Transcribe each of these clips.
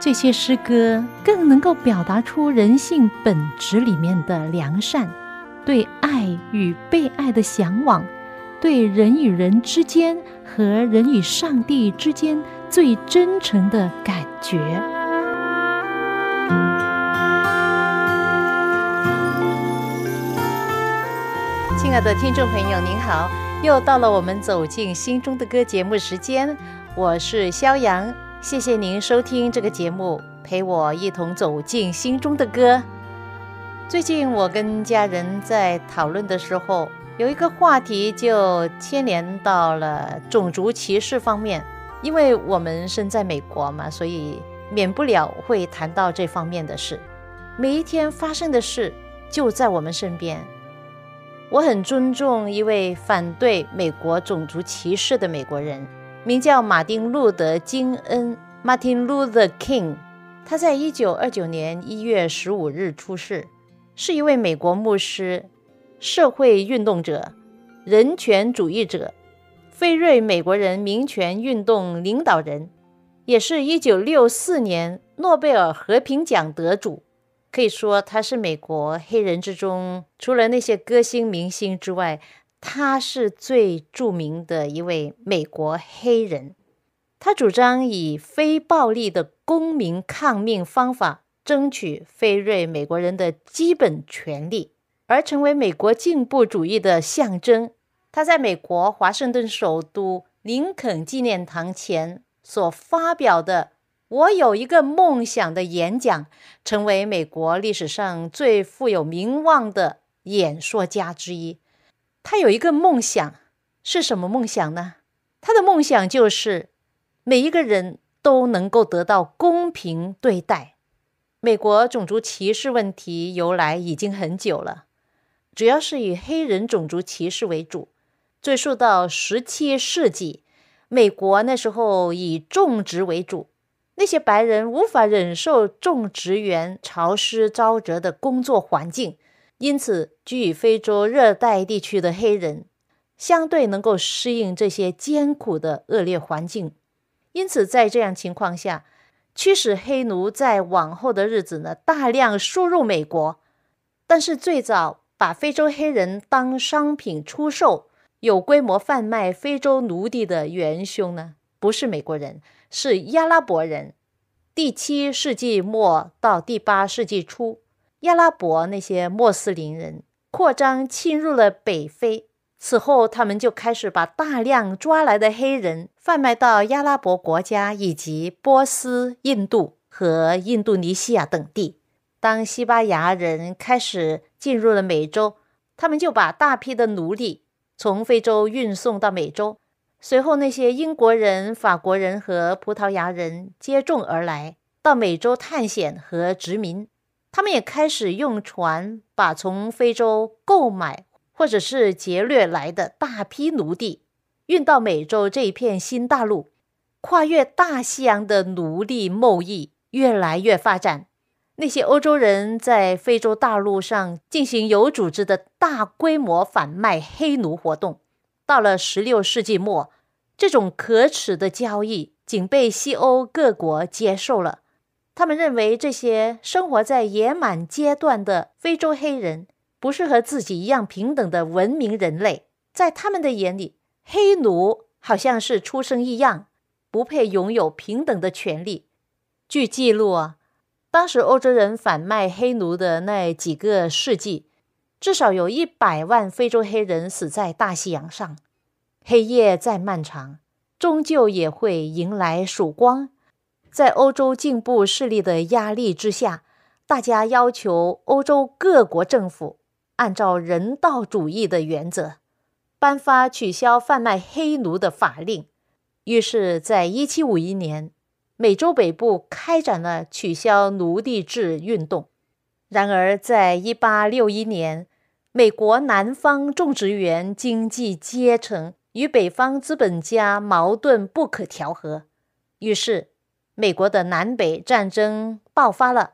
这些诗歌更能够表达出人性本质里面的良善，对爱与被爱的向往，对人与人之间和人与上帝之间最真诚的感觉。亲爱的听众朋友您好，又到了我们走进心中的歌节目时间，我是肖阳，谢谢您收听这个节目，陪我一同走进心中的歌。最近我跟家人在讨论的时候，有一个话题就牵连到了种族歧视方面，因为我们身在美国嘛，所以免不了会谈到这方面的事。每一天发生的事就在我们身边。我很尊重一位反对美国种族歧视的美国人，名叫马丁路德金恩 Martin Luther King， 他在1929年1月15日出世，是一位美国牧师、社会运动者、人权主义者、非裔美国人民权运动领导人，也是1964年诺贝尔和平奖得主。可以说他是美国黑人之中，除了那些歌星明星之外，他是最著名的一位美国黑人。他主张以非暴力的公民抗命方法争取非裔美国人的基本权利，而成为美国进步主义的象征。他在美国华盛顿首都林肯纪念堂前所发表的我有一个梦想的演讲，成为美国历史上最富有名望的演说家之一。他有一个梦想，是什么梦想呢？他的梦想就是每一个人都能够得到公平对待。美国种族歧视问题由来已经很久了，主要是以黑人种族歧视为主，追溯到17世纪，美国那时候以种植为主，那些白人无法忍受种植园潮湿沼泽的工作环境，因此居于非洲热带地区的黑人相对能够适应这些艰苦的恶劣环境，因此在这样情况下，驱使黑奴在往后的日子呢大量输入美国。但是最早把非洲黑人当商品出售，有规模贩卖非洲奴隶的元凶呢，不是美国人，是阿拉伯人。17世纪末到18世纪初，阿拉伯那些穆斯林人扩张侵入了北非，此后他们就开始把大量抓来的黑人贩卖到阿拉伯国家以及波斯、印度和印度尼西亚等地。当西班牙人开始进入了美洲，他们就把大批的奴隶从非洲运送到美洲，随后那些英国人、法国人和葡萄牙人接踵而来，到美洲探险和殖民。他们也开始用船把从非洲购买或者是劫掠来的大批奴隶运到美洲这一片新大陆。跨越大西洋的奴隶贸易越来越发展，那些欧洲人在非洲大陆上进行有组织的大规模贩卖黑奴活动。到了16世纪末，这种可耻的交易仅被西欧各国接受了。他们认为这些生活在野蛮阶段的非洲黑人不是和自己一样平等的文明人类，在他们的眼里，黑奴好像是出生异样，不配拥有平等的权利。据记录啊，当时欧洲人贩卖黑奴的那几个世纪，至少有100万非洲黑人死在大西洋上。黑夜再漫长，终究也会迎来曙光。在欧洲进步势力的压力之下，大家要求欧洲各国政府按照人道主义的原则，颁发取消贩卖黑奴的法令。于是在1751年，美洲北部开展了取消奴隶制运动。然而，在1861年，美国南方种植园经济阶层与北方资本家矛盾不可调和，于是美国的南北战争爆发了。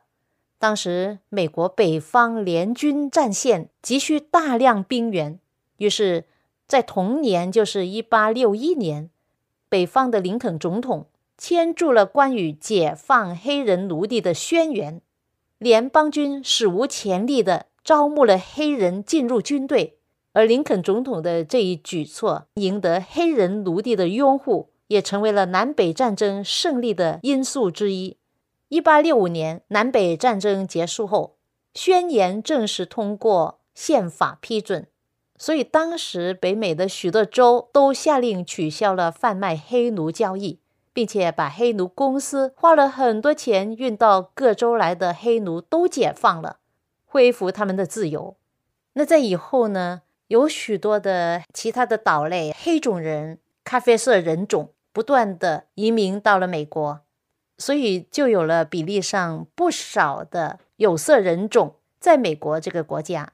当时，美国北方联军战线急需大量兵源，于是，在同年，就是1861年，北方的林肯总统签署了关于解放黑人奴隶的宣言。联邦军史无前例地招募了黑人进入军队，而林肯总统的这一举措赢得黑人奴隶的拥护，也成为了南北战争胜利的因素之一。1865年南北战争结束后，宣言正式通过宪法批准，所以当时北美的许多州都下令取消了贩卖黑奴交易，并且把黑奴公司花了很多钱运到各州来的黑奴都解放了，恢复他们的自由。那在以后呢，有许多的其他的岛类黑种人、咖啡色人种不断的移民到了美国，所以就有了比例上不少的有色人种在美国这个国家。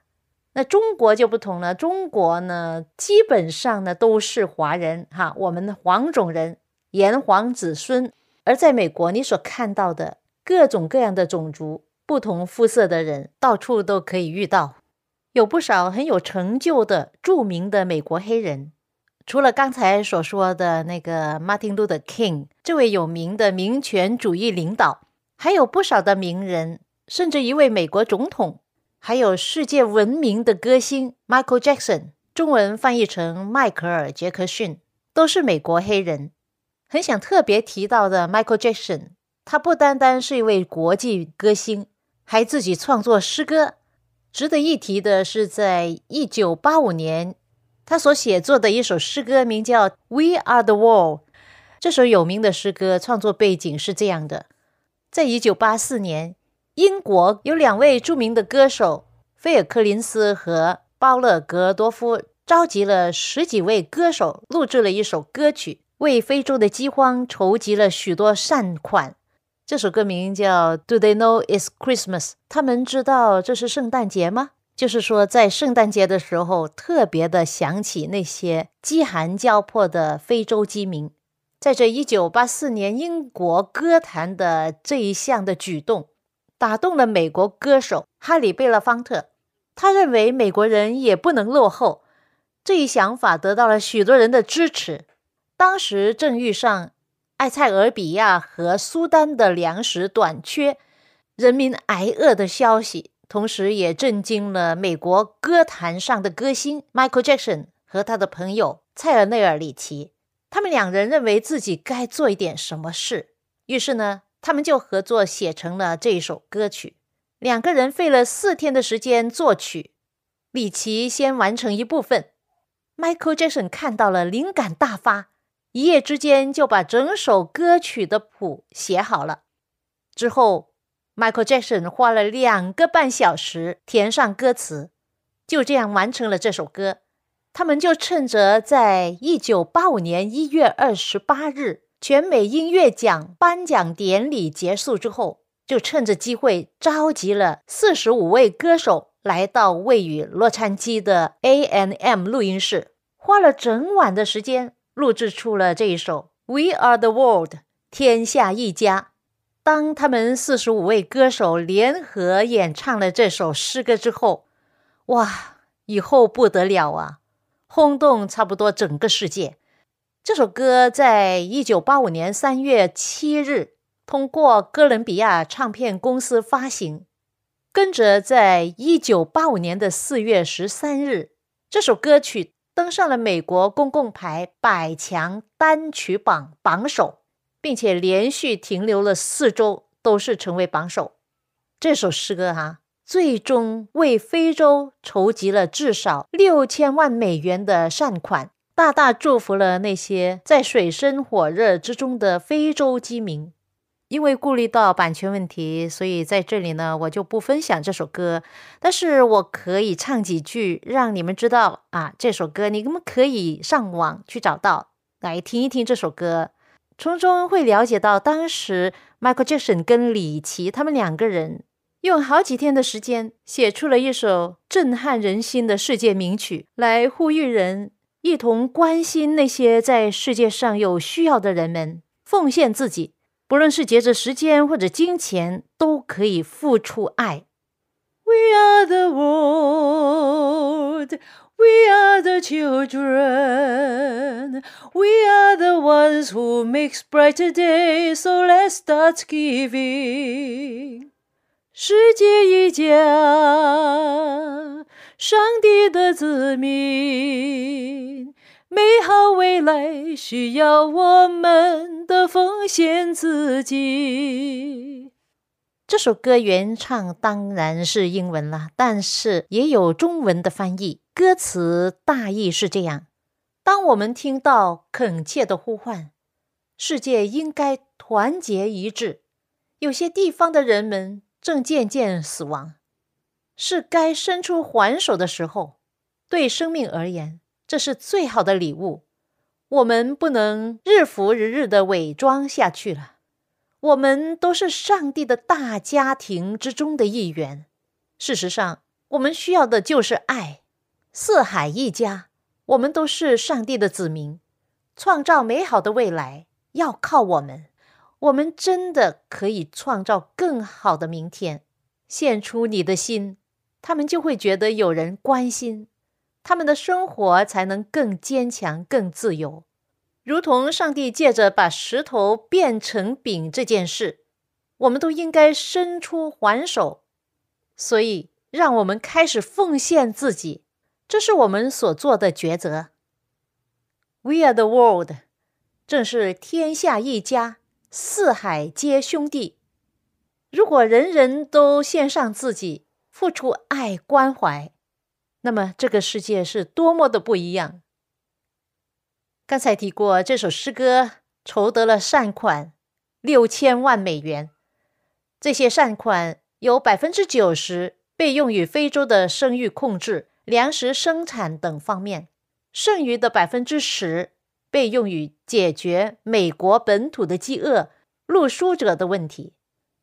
那中国就不同了，中国呢基本上呢都是华人哈，我们黄种人炎黄子孙。而在美国，你所看到的各种各样的种族、不同肤色的人到处都可以遇到，有不少很有成就的著名的美国黑人。除了刚才所说的那个 Martin Luther King 这位有名的民权主义领导，还有不少的名人，甚至一位美国总统，还有世界闻名的歌星 Michael Jackson， 中文翻译成迈克尔·杰克逊，都是美国黑人。很想特别提到的 Michael Jackson， 他不单单是一位国际歌星，还自己创作诗歌。值得一提的是，在1985年他所写作的一首诗歌名叫 We Are The World。 这首有名的诗歌创作背景是这样的：在1984年，英国有两位著名的歌手菲尔柯林斯和鲍勒格多夫召集了10几位歌手录制了一首歌曲，为非洲的饥荒筹集了许多善款。这首歌名叫 Do They Know It's Christmas， 他们知道这是圣诞节吗？就是说在圣诞节的时候特别的想起那些饥寒交迫的非洲饥民。在这1984年英国歌坛的这一项的举动打动了美国歌手哈里贝勒方特，他认为美国人也不能落后，这一想法得到了许多人的支持。当时正遇上埃塞俄比亚和苏丹的粮食短缺、人民挨饿的消息，同时也震惊了美国歌坛上的歌星 Michael Jackson 和他的朋友塞尔内尔里奇。他们两人认为自己该做一点什么事，于是呢，他们就合作写成了这首歌曲。两个人费了4天的时间作曲，里奇先完成一部分， Michael Jackson 看到了，灵感大发，一夜之间就把整首歌曲的谱写好了。之后 Michael Jackson 花了2个半小时填上歌词，就这样完成了这首歌。他们就趁着在1985年1月28日全美音乐奖颁奖典礼结束之后，就趁着机会召集了45位歌手来到位于洛杉矶的 A&M 录音室，花了整晚的时间录制出了这一首 We Are The World， 天下一家。当他们45位歌手联合演唱了这首诗歌之后，哇，以后不得了啊，轰动差不多整个世界。这首歌在1985年3月7日通过哥伦比亚唱片公司发行，跟着在1985年的4月13日，这首歌曲登上了美国公共牌100强单曲榜榜首，并且连续停留了4周都是成为榜首。这首诗歌最终为非洲筹集了至少6000万美元的善款，大大祝福了那些在水深火热之中的非洲饥民。因为顾虑到版权问题，所以在这里呢，我就不分享这首歌，但是我可以唱几句让你们知道这首歌你们可以上网去找到来听一听。这首歌从中会了解到当时 Michael Jackson 跟李奇他们两个人用好几天的时间写出了一首震撼人心的世界名曲，来呼吁人一同关心那些在世界上有需要的人们，奉献自己，不论是节着时间或者金钱，都可以付出爱。 We are the world, we are the children, we are the ones who makes brighter days, so let's start giving. 世界一家，上帝的子民，美好未来需要我们的奉献自己。这首歌原唱当然是英文啦，但是也有中文的翻译。歌词大意是这样：当我们听到恳切的呼唤，世界应该团结一致。有些地方的人们正渐渐死亡，是该伸出援手的时候。对生命而言，这是最好的礼物。我们不能日复一日的伪装下去了。我们都是上帝的大家庭之中的一员。事实上，我们需要的就是爱。四海一家，我们都是上帝的子民。创造美好的未来要靠我们。我们真的可以创造更好的明天。献出你的心，他们就会觉得有人关心，他们的生活才能更坚强、更自由。如同上帝借着把石头变成饼这件事，我们都应该伸出援手。所以，让我们开始奉献自己，这是我们所做的抉择。We are the world， 正是天下一家。四海皆兄弟，如果人人都献上自己，付出爱关怀，那么这个世界是多么的不一样。刚才提过，这首诗歌筹得了善款6000万美元，这些善款有90%被用于非洲的生育控制、粮食生产等方面，剩余的10%被用于解决美国本土的饥饿、露宿者的问题。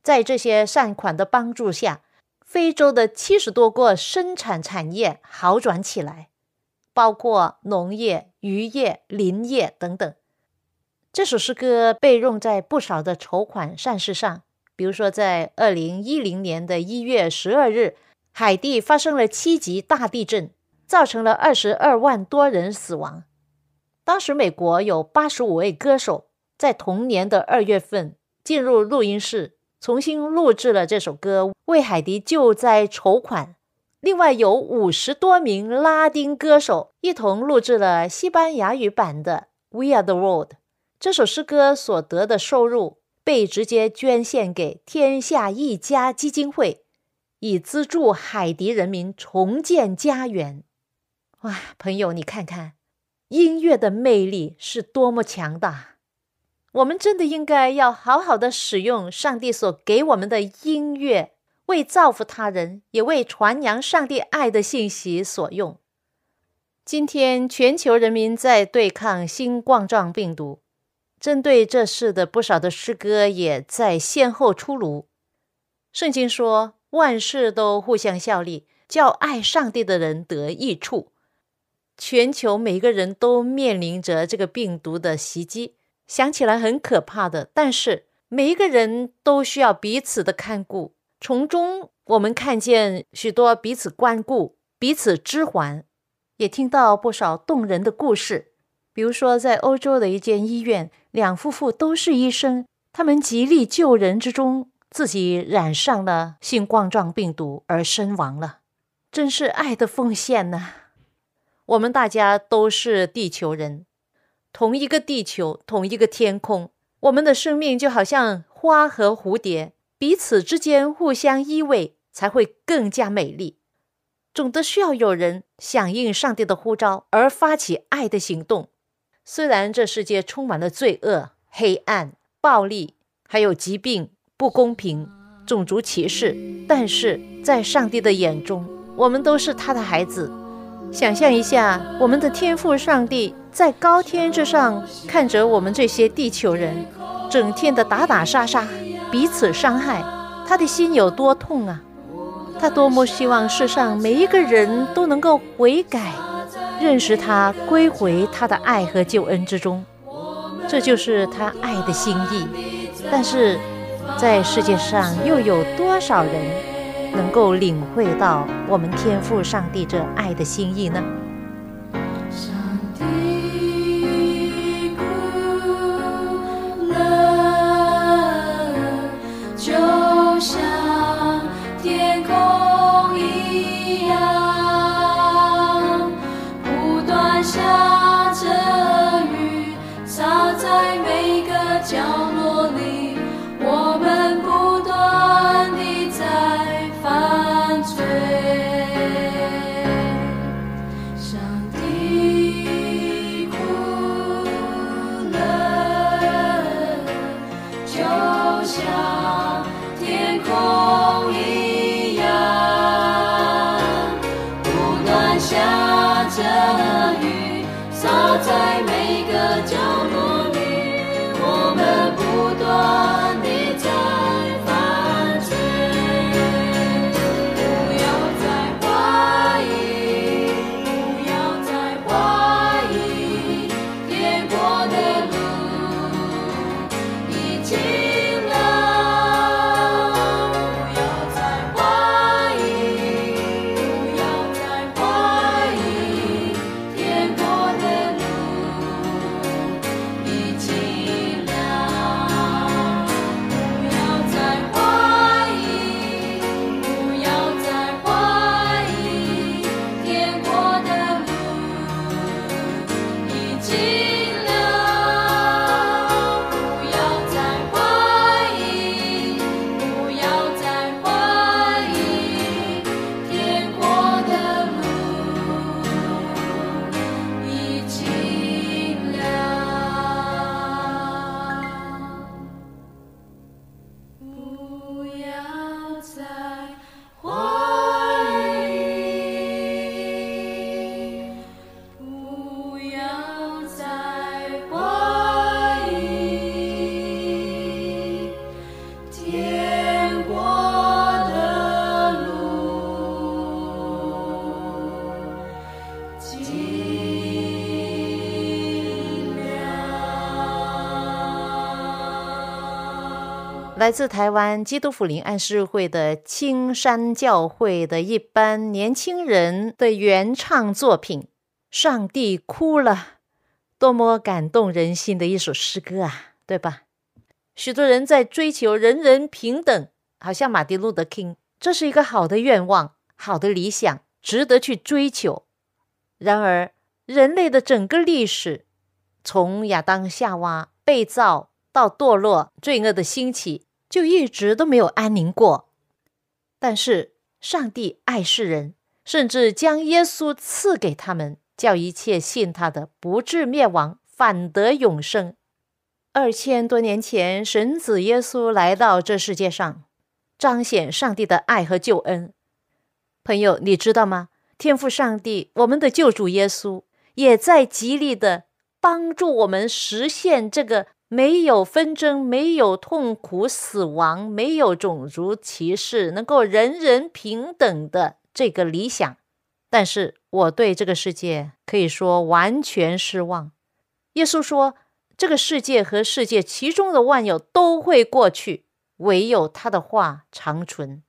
在这些善款的帮助下，非洲的70多个生产产业好转起来，包括农业、渔业、林业等等。这首诗歌被用在不少的筹款善事上，比如说在2010年的1月12日，海地发生了7级大地震，造成了22万多人死亡。当时美国有85位歌手在同年的2月份进入录音室，重新录制了这首歌，为海地救灾筹款。另外有50多名拉丁歌手一同录制了西班牙语版的 We Are The World。 这首诗歌所得的收入被直接捐献给天下一家基金会，以资助海地人民重建家园。哇，朋友，你看看音乐的魅力是多么强大！我们真的应该要好好的使用上帝所给我们的音乐，为造福他人，也为传扬上帝爱的信息所用。今天全球人民在对抗新冠状病毒，针对这事的不少的诗歌也在先后出炉。圣经说，万事都互相效力，叫爱上帝的人得益处。全球每个人都面临着这个病毒的袭击，想起来很可怕的，但是每一个人都需要彼此的看顾。从中我们看见许多彼此关顾、彼此支援，也听到不少动人的故事。比如说在欧洲的一间医院，2夫妇都是医生，他们极力救人之中，自己染上了新冠状病毒而身亡了。真是爱的奉献呢！我们大家都是地球人，同一个地球，同一个天空。我们的生命就好像花和蝴蝶，彼此之间互相依偎，才会更加美丽。总得需要有人响应上帝的呼召，而发起爱的行动。虽然这世界充满了罪恶、黑暗、暴力，还有疾病、不公平、种族歧视，但是在上帝的眼中，我们都是他的孩子。想象一下，我们的天父上帝在高天之上看着我们这些地球人，整天的打打杀杀，彼此伤害，他的心有多痛啊！他多么希望世上每一个人都能够悔改，认识他，归回他的爱和救恩之中，这就是他爱的心意。但是在世界上又有多少人能够领会到我们天父上帝这爱的心意呢？来自台湾基督福临安士会的青山教会的一班年轻人的原唱作品《上帝哭了》，多么感动人心的一首诗歌啊，对吧？许多人在追求人人平等，好像马丁路德金，这是一个好的愿望，好的理想，值得去追求。然而人类的整个历史，从亚当夏娃被造到堕落，罪恶的兴起，就一直都没有安宁过。但是上帝爱世人，甚至将耶稣赐给他们，叫一切信他的不至灭亡，反得永生。2000多年前，神子耶稣来到这世界上，彰显上帝的爱和救恩。朋友，你知道吗？天父上帝，我们的救主耶稣，也在极力的帮助我们实现这个没有纷争，没有痛苦、死亡，没有种族歧视，能够人人平等的这个理想。但是我对这个世界可以说完全失望。耶稣说，这个世界和世界其中的万有都会过去，唯有他的话长存。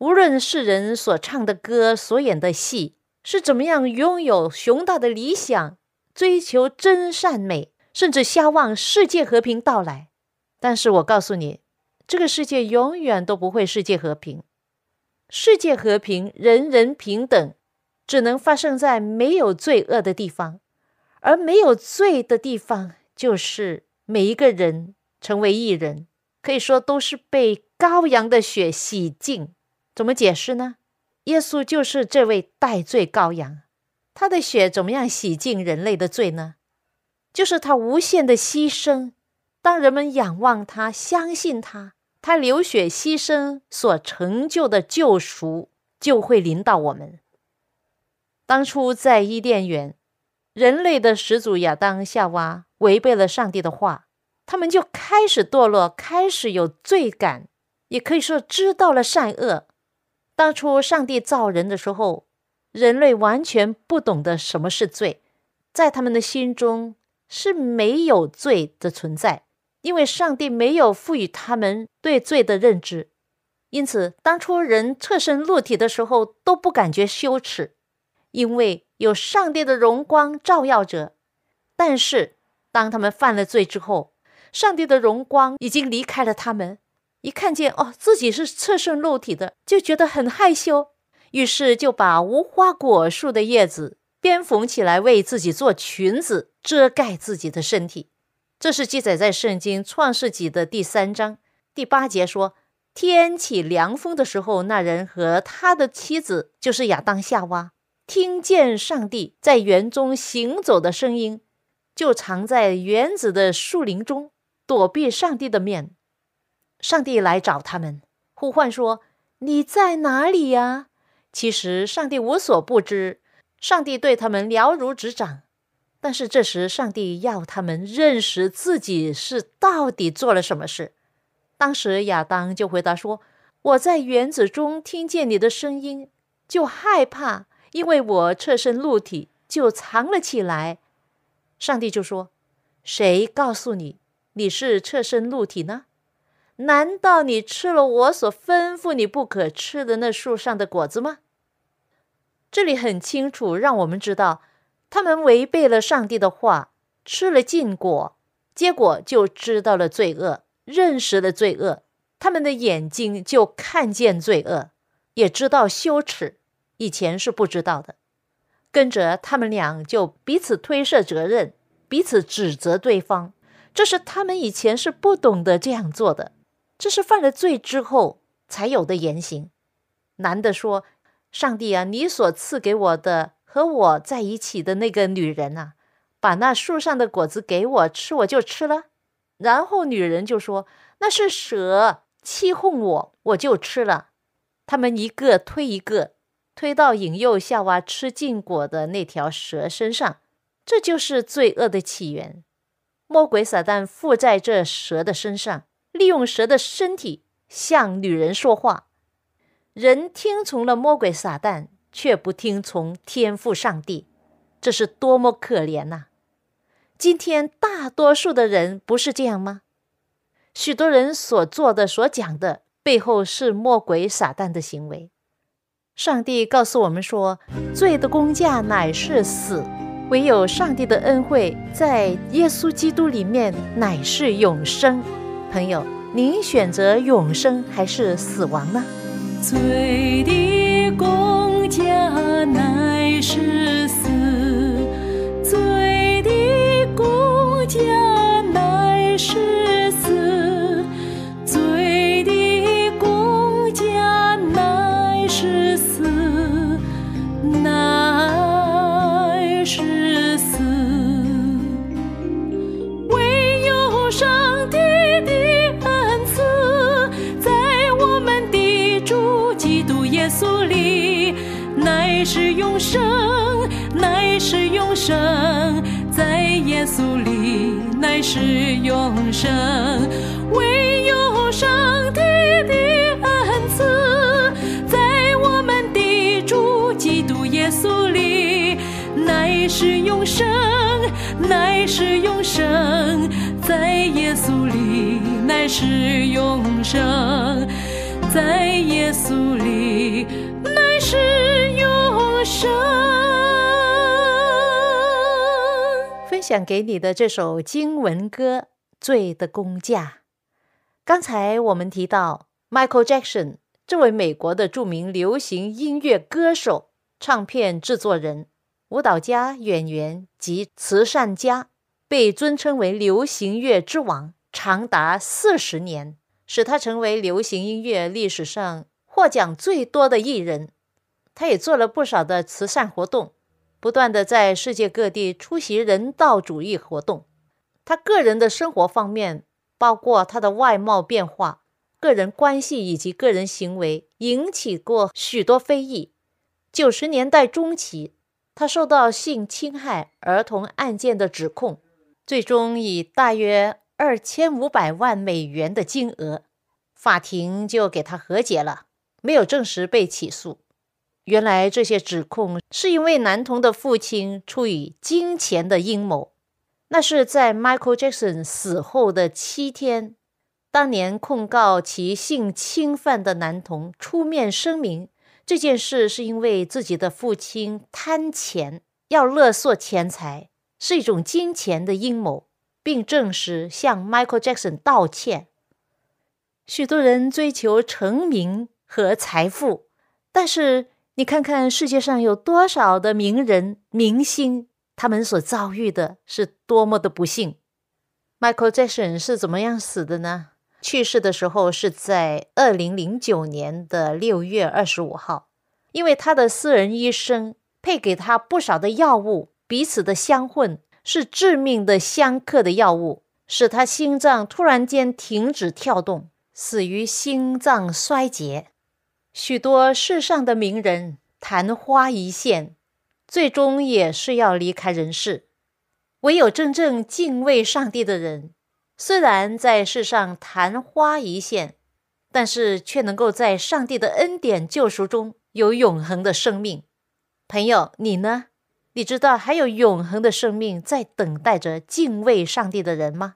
无论世人所唱的歌，所演的戏，是怎么样拥有雄大的理想，追求真善美，甚至瞎望世界和平到来，但是我告诉你，这个世界永远都不会世界和平。世界和平，人人平等，只能发生在没有罪恶的地方，而没有罪的地方，就是每一个人成为义人，可以说都是被羔羊的血洗净。怎么解释呢？耶稣就是这位代罪羔羊，他的血怎么样洗净人类的罪呢？就是他无限的牺牲，当人们仰望他，相信他，他流血牺牲所成就的救赎就会临到我们。当初在伊甸园，人类的始祖亚当夏娃违背了上帝的话，他们就开始堕落，开始有罪感，也可以说知道了善恶，当初上帝造人的时候，人类完全不懂得什么是罪，在他们的心中是没有罪的存在，因为上帝没有赋予他们对罪的认知。因此当初人赤身露体的时候都不感觉羞耻，因为有上帝的荣光照耀着。但是当他们犯了罪之后，上帝的荣光已经离开了他们，一看见自己是赤身露体的，就觉得很害羞，于是就把无花果树的叶子编缝起来，为自己做裙子，遮盖自己的身体。这是记载在圣经创世纪的第3章第8节，说天起凉风的时候，那人和他的妻子，就是亚当夏娃，听见上帝在园中行走的声音，就藏在园子的树林中，躲避上帝的面。上帝来找他们，呼唤说：你在哪里呀？其实上帝无所不知，上帝对他们了如指掌。但是这时上帝要他们认识自己是到底做了什么事。当时亚当就回答说：我在园子中听见你的声音，就害怕，因为我赤身露体，就藏了起来。上帝就说：谁告诉你你是赤身露体呢？难道你吃了我所吩咐你不可吃的那树上的果子吗？这里很清楚让我们知道，他们违背了上帝的话，吃了禁果，结果就知道了罪恶，认识了罪恶，他们的眼睛就看见罪恶，也知道羞耻，以前是不知道的。跟着他们俩就彼此推卸责任，彼此指责对方，这是他们以前是不懂得这样做的，这是犯了罪之后才有的言行。男的说：上帝啊，你所赐给我的和我在一起的那个女人啊，把那树上的果子给我吃，我就吃了。然后女人就说：那是蛇欺哄我，我就吃了。他们一个推一个，推到引诱夏娃吃禁果的那条蛇身上。这就是罪恶的起源。魔鬼撒旦附在这蛇的身上，利用蛇的身体向女人说话。人听从了魔鬼撒旦，却不听从天父上帝，这是多么可怜呐！今天大多数的人不是这样吗？许多人所做的所讲的背后是魔鬼撒旦的行为。上帝告诉我们说，罪的工价乃是死，唯有上帝的恩惠在耶稣基督里面乃是永生。朋友，您选择永生还是死亡呢？罪的工价乃是死，罪的工价乃是死，罪的工价乃是死，乃是死。唯有上帝的恩赐，在我们的主基督耶稣里，乃是永生，乃是永生，在耶稣里乃是永生。唯有上帝的恩赐，在我们的主基督耶稣里，乃是永生，乃是永生，在耶稣里乃是永生，在耶稣里乃是永生。想给你的这首经文歌《罪的工价》。刚才我们提到 Michael Jackson 这位美国的著名流行音乐歌手、唱片制作人、舞蹈家、演员及慈善家，被尊称为流行乐之王，长达40年，使他成为流行音乐历史上获奖最多的艺人。他也做了不少的慈善活动，不断地在世界各地出席人道主义活动。他个人的生活方面，包括他的外貌变化、个人关系以及个人行为，引起过许多非议。90年代中期，他受到性侵害儿童案件的指控，最终以大约2500万美元的金额，法庭就给他和解了。没有证实被起诉。原来这些指控是因为男童的父亲出于金钱的阴谋。那是在 Michael Jackson 死后的7天，当年控告其性侵犯的男童出面声明，这件事是因为自己的父亲贪钱，要勒索钱财，是一种金钱的阴谋，并证实向 Michael Jackson 道歉。许多人追求成名和财富，但是你看看世界上有多少的名人、明星，他们所遭遇的是多么的不幸。 Michael Jackson 是怎么样死的呢？去世的时候是在2009年的6月25号，因为他的私人医生配给他不少的药物，彼此的相混，是致命的相克的药物，使他心脏突然间停止跳动，死于心脏衰竭。许多世上的名人昙花一现，最终也是要离开人世。唯有真正敬畏上帝的人，虽然在世上昙花一现，但是却能够在上帝的恩典救赎中有永恒的生命。朋友，你呢？你知道还有永恒的生命在等待着敬畏上帝的人吗？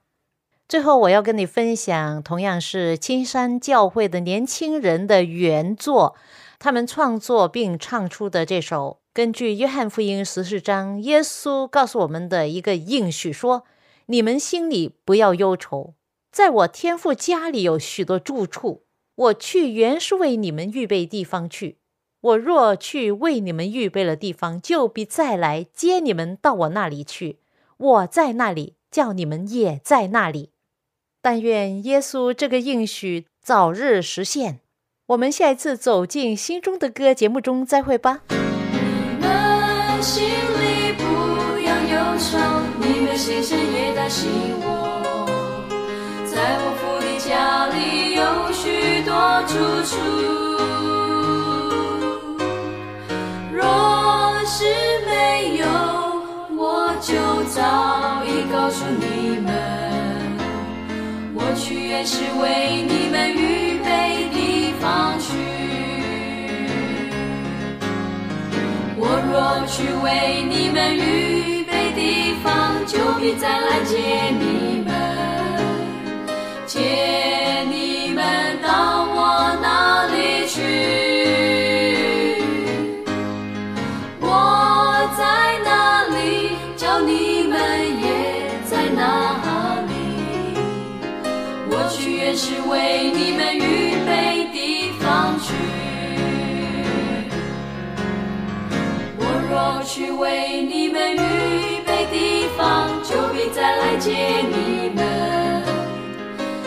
最后我要跟你分享同样是青山教会的年轻人的原作，他们创作并唱出的这首根据约翰福音14章，耶稣告诉我们的一个应许说，你们心里不要忧愁，在我天父家里有许多住处，我去原是为你们预备地方去，我若去为你们预备了地方，就必再来接你们到我那里去，我在那里，叫你们也在那里。但愿耶稣这个应许早日实现。我们下一次走进心中的歌节目中再会吧。心里不要忧愁，你们心神也担心我，在我父的家里有许多住处，若是没有，我就早已告诉你们，我去也是为你们预备地方去，我若去为你们预备地方，就必再来接你们，接你们到我那里去。我在哪里，叫你们也在哪里，我去也是为你们预备地方去，若去为你们预备地方，就必再来接你们，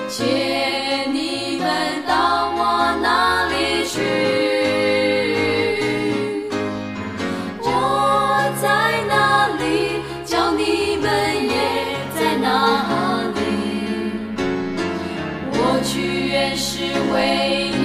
接你们到我那里去。我在哪里，叫你们也在哪里，我去原是为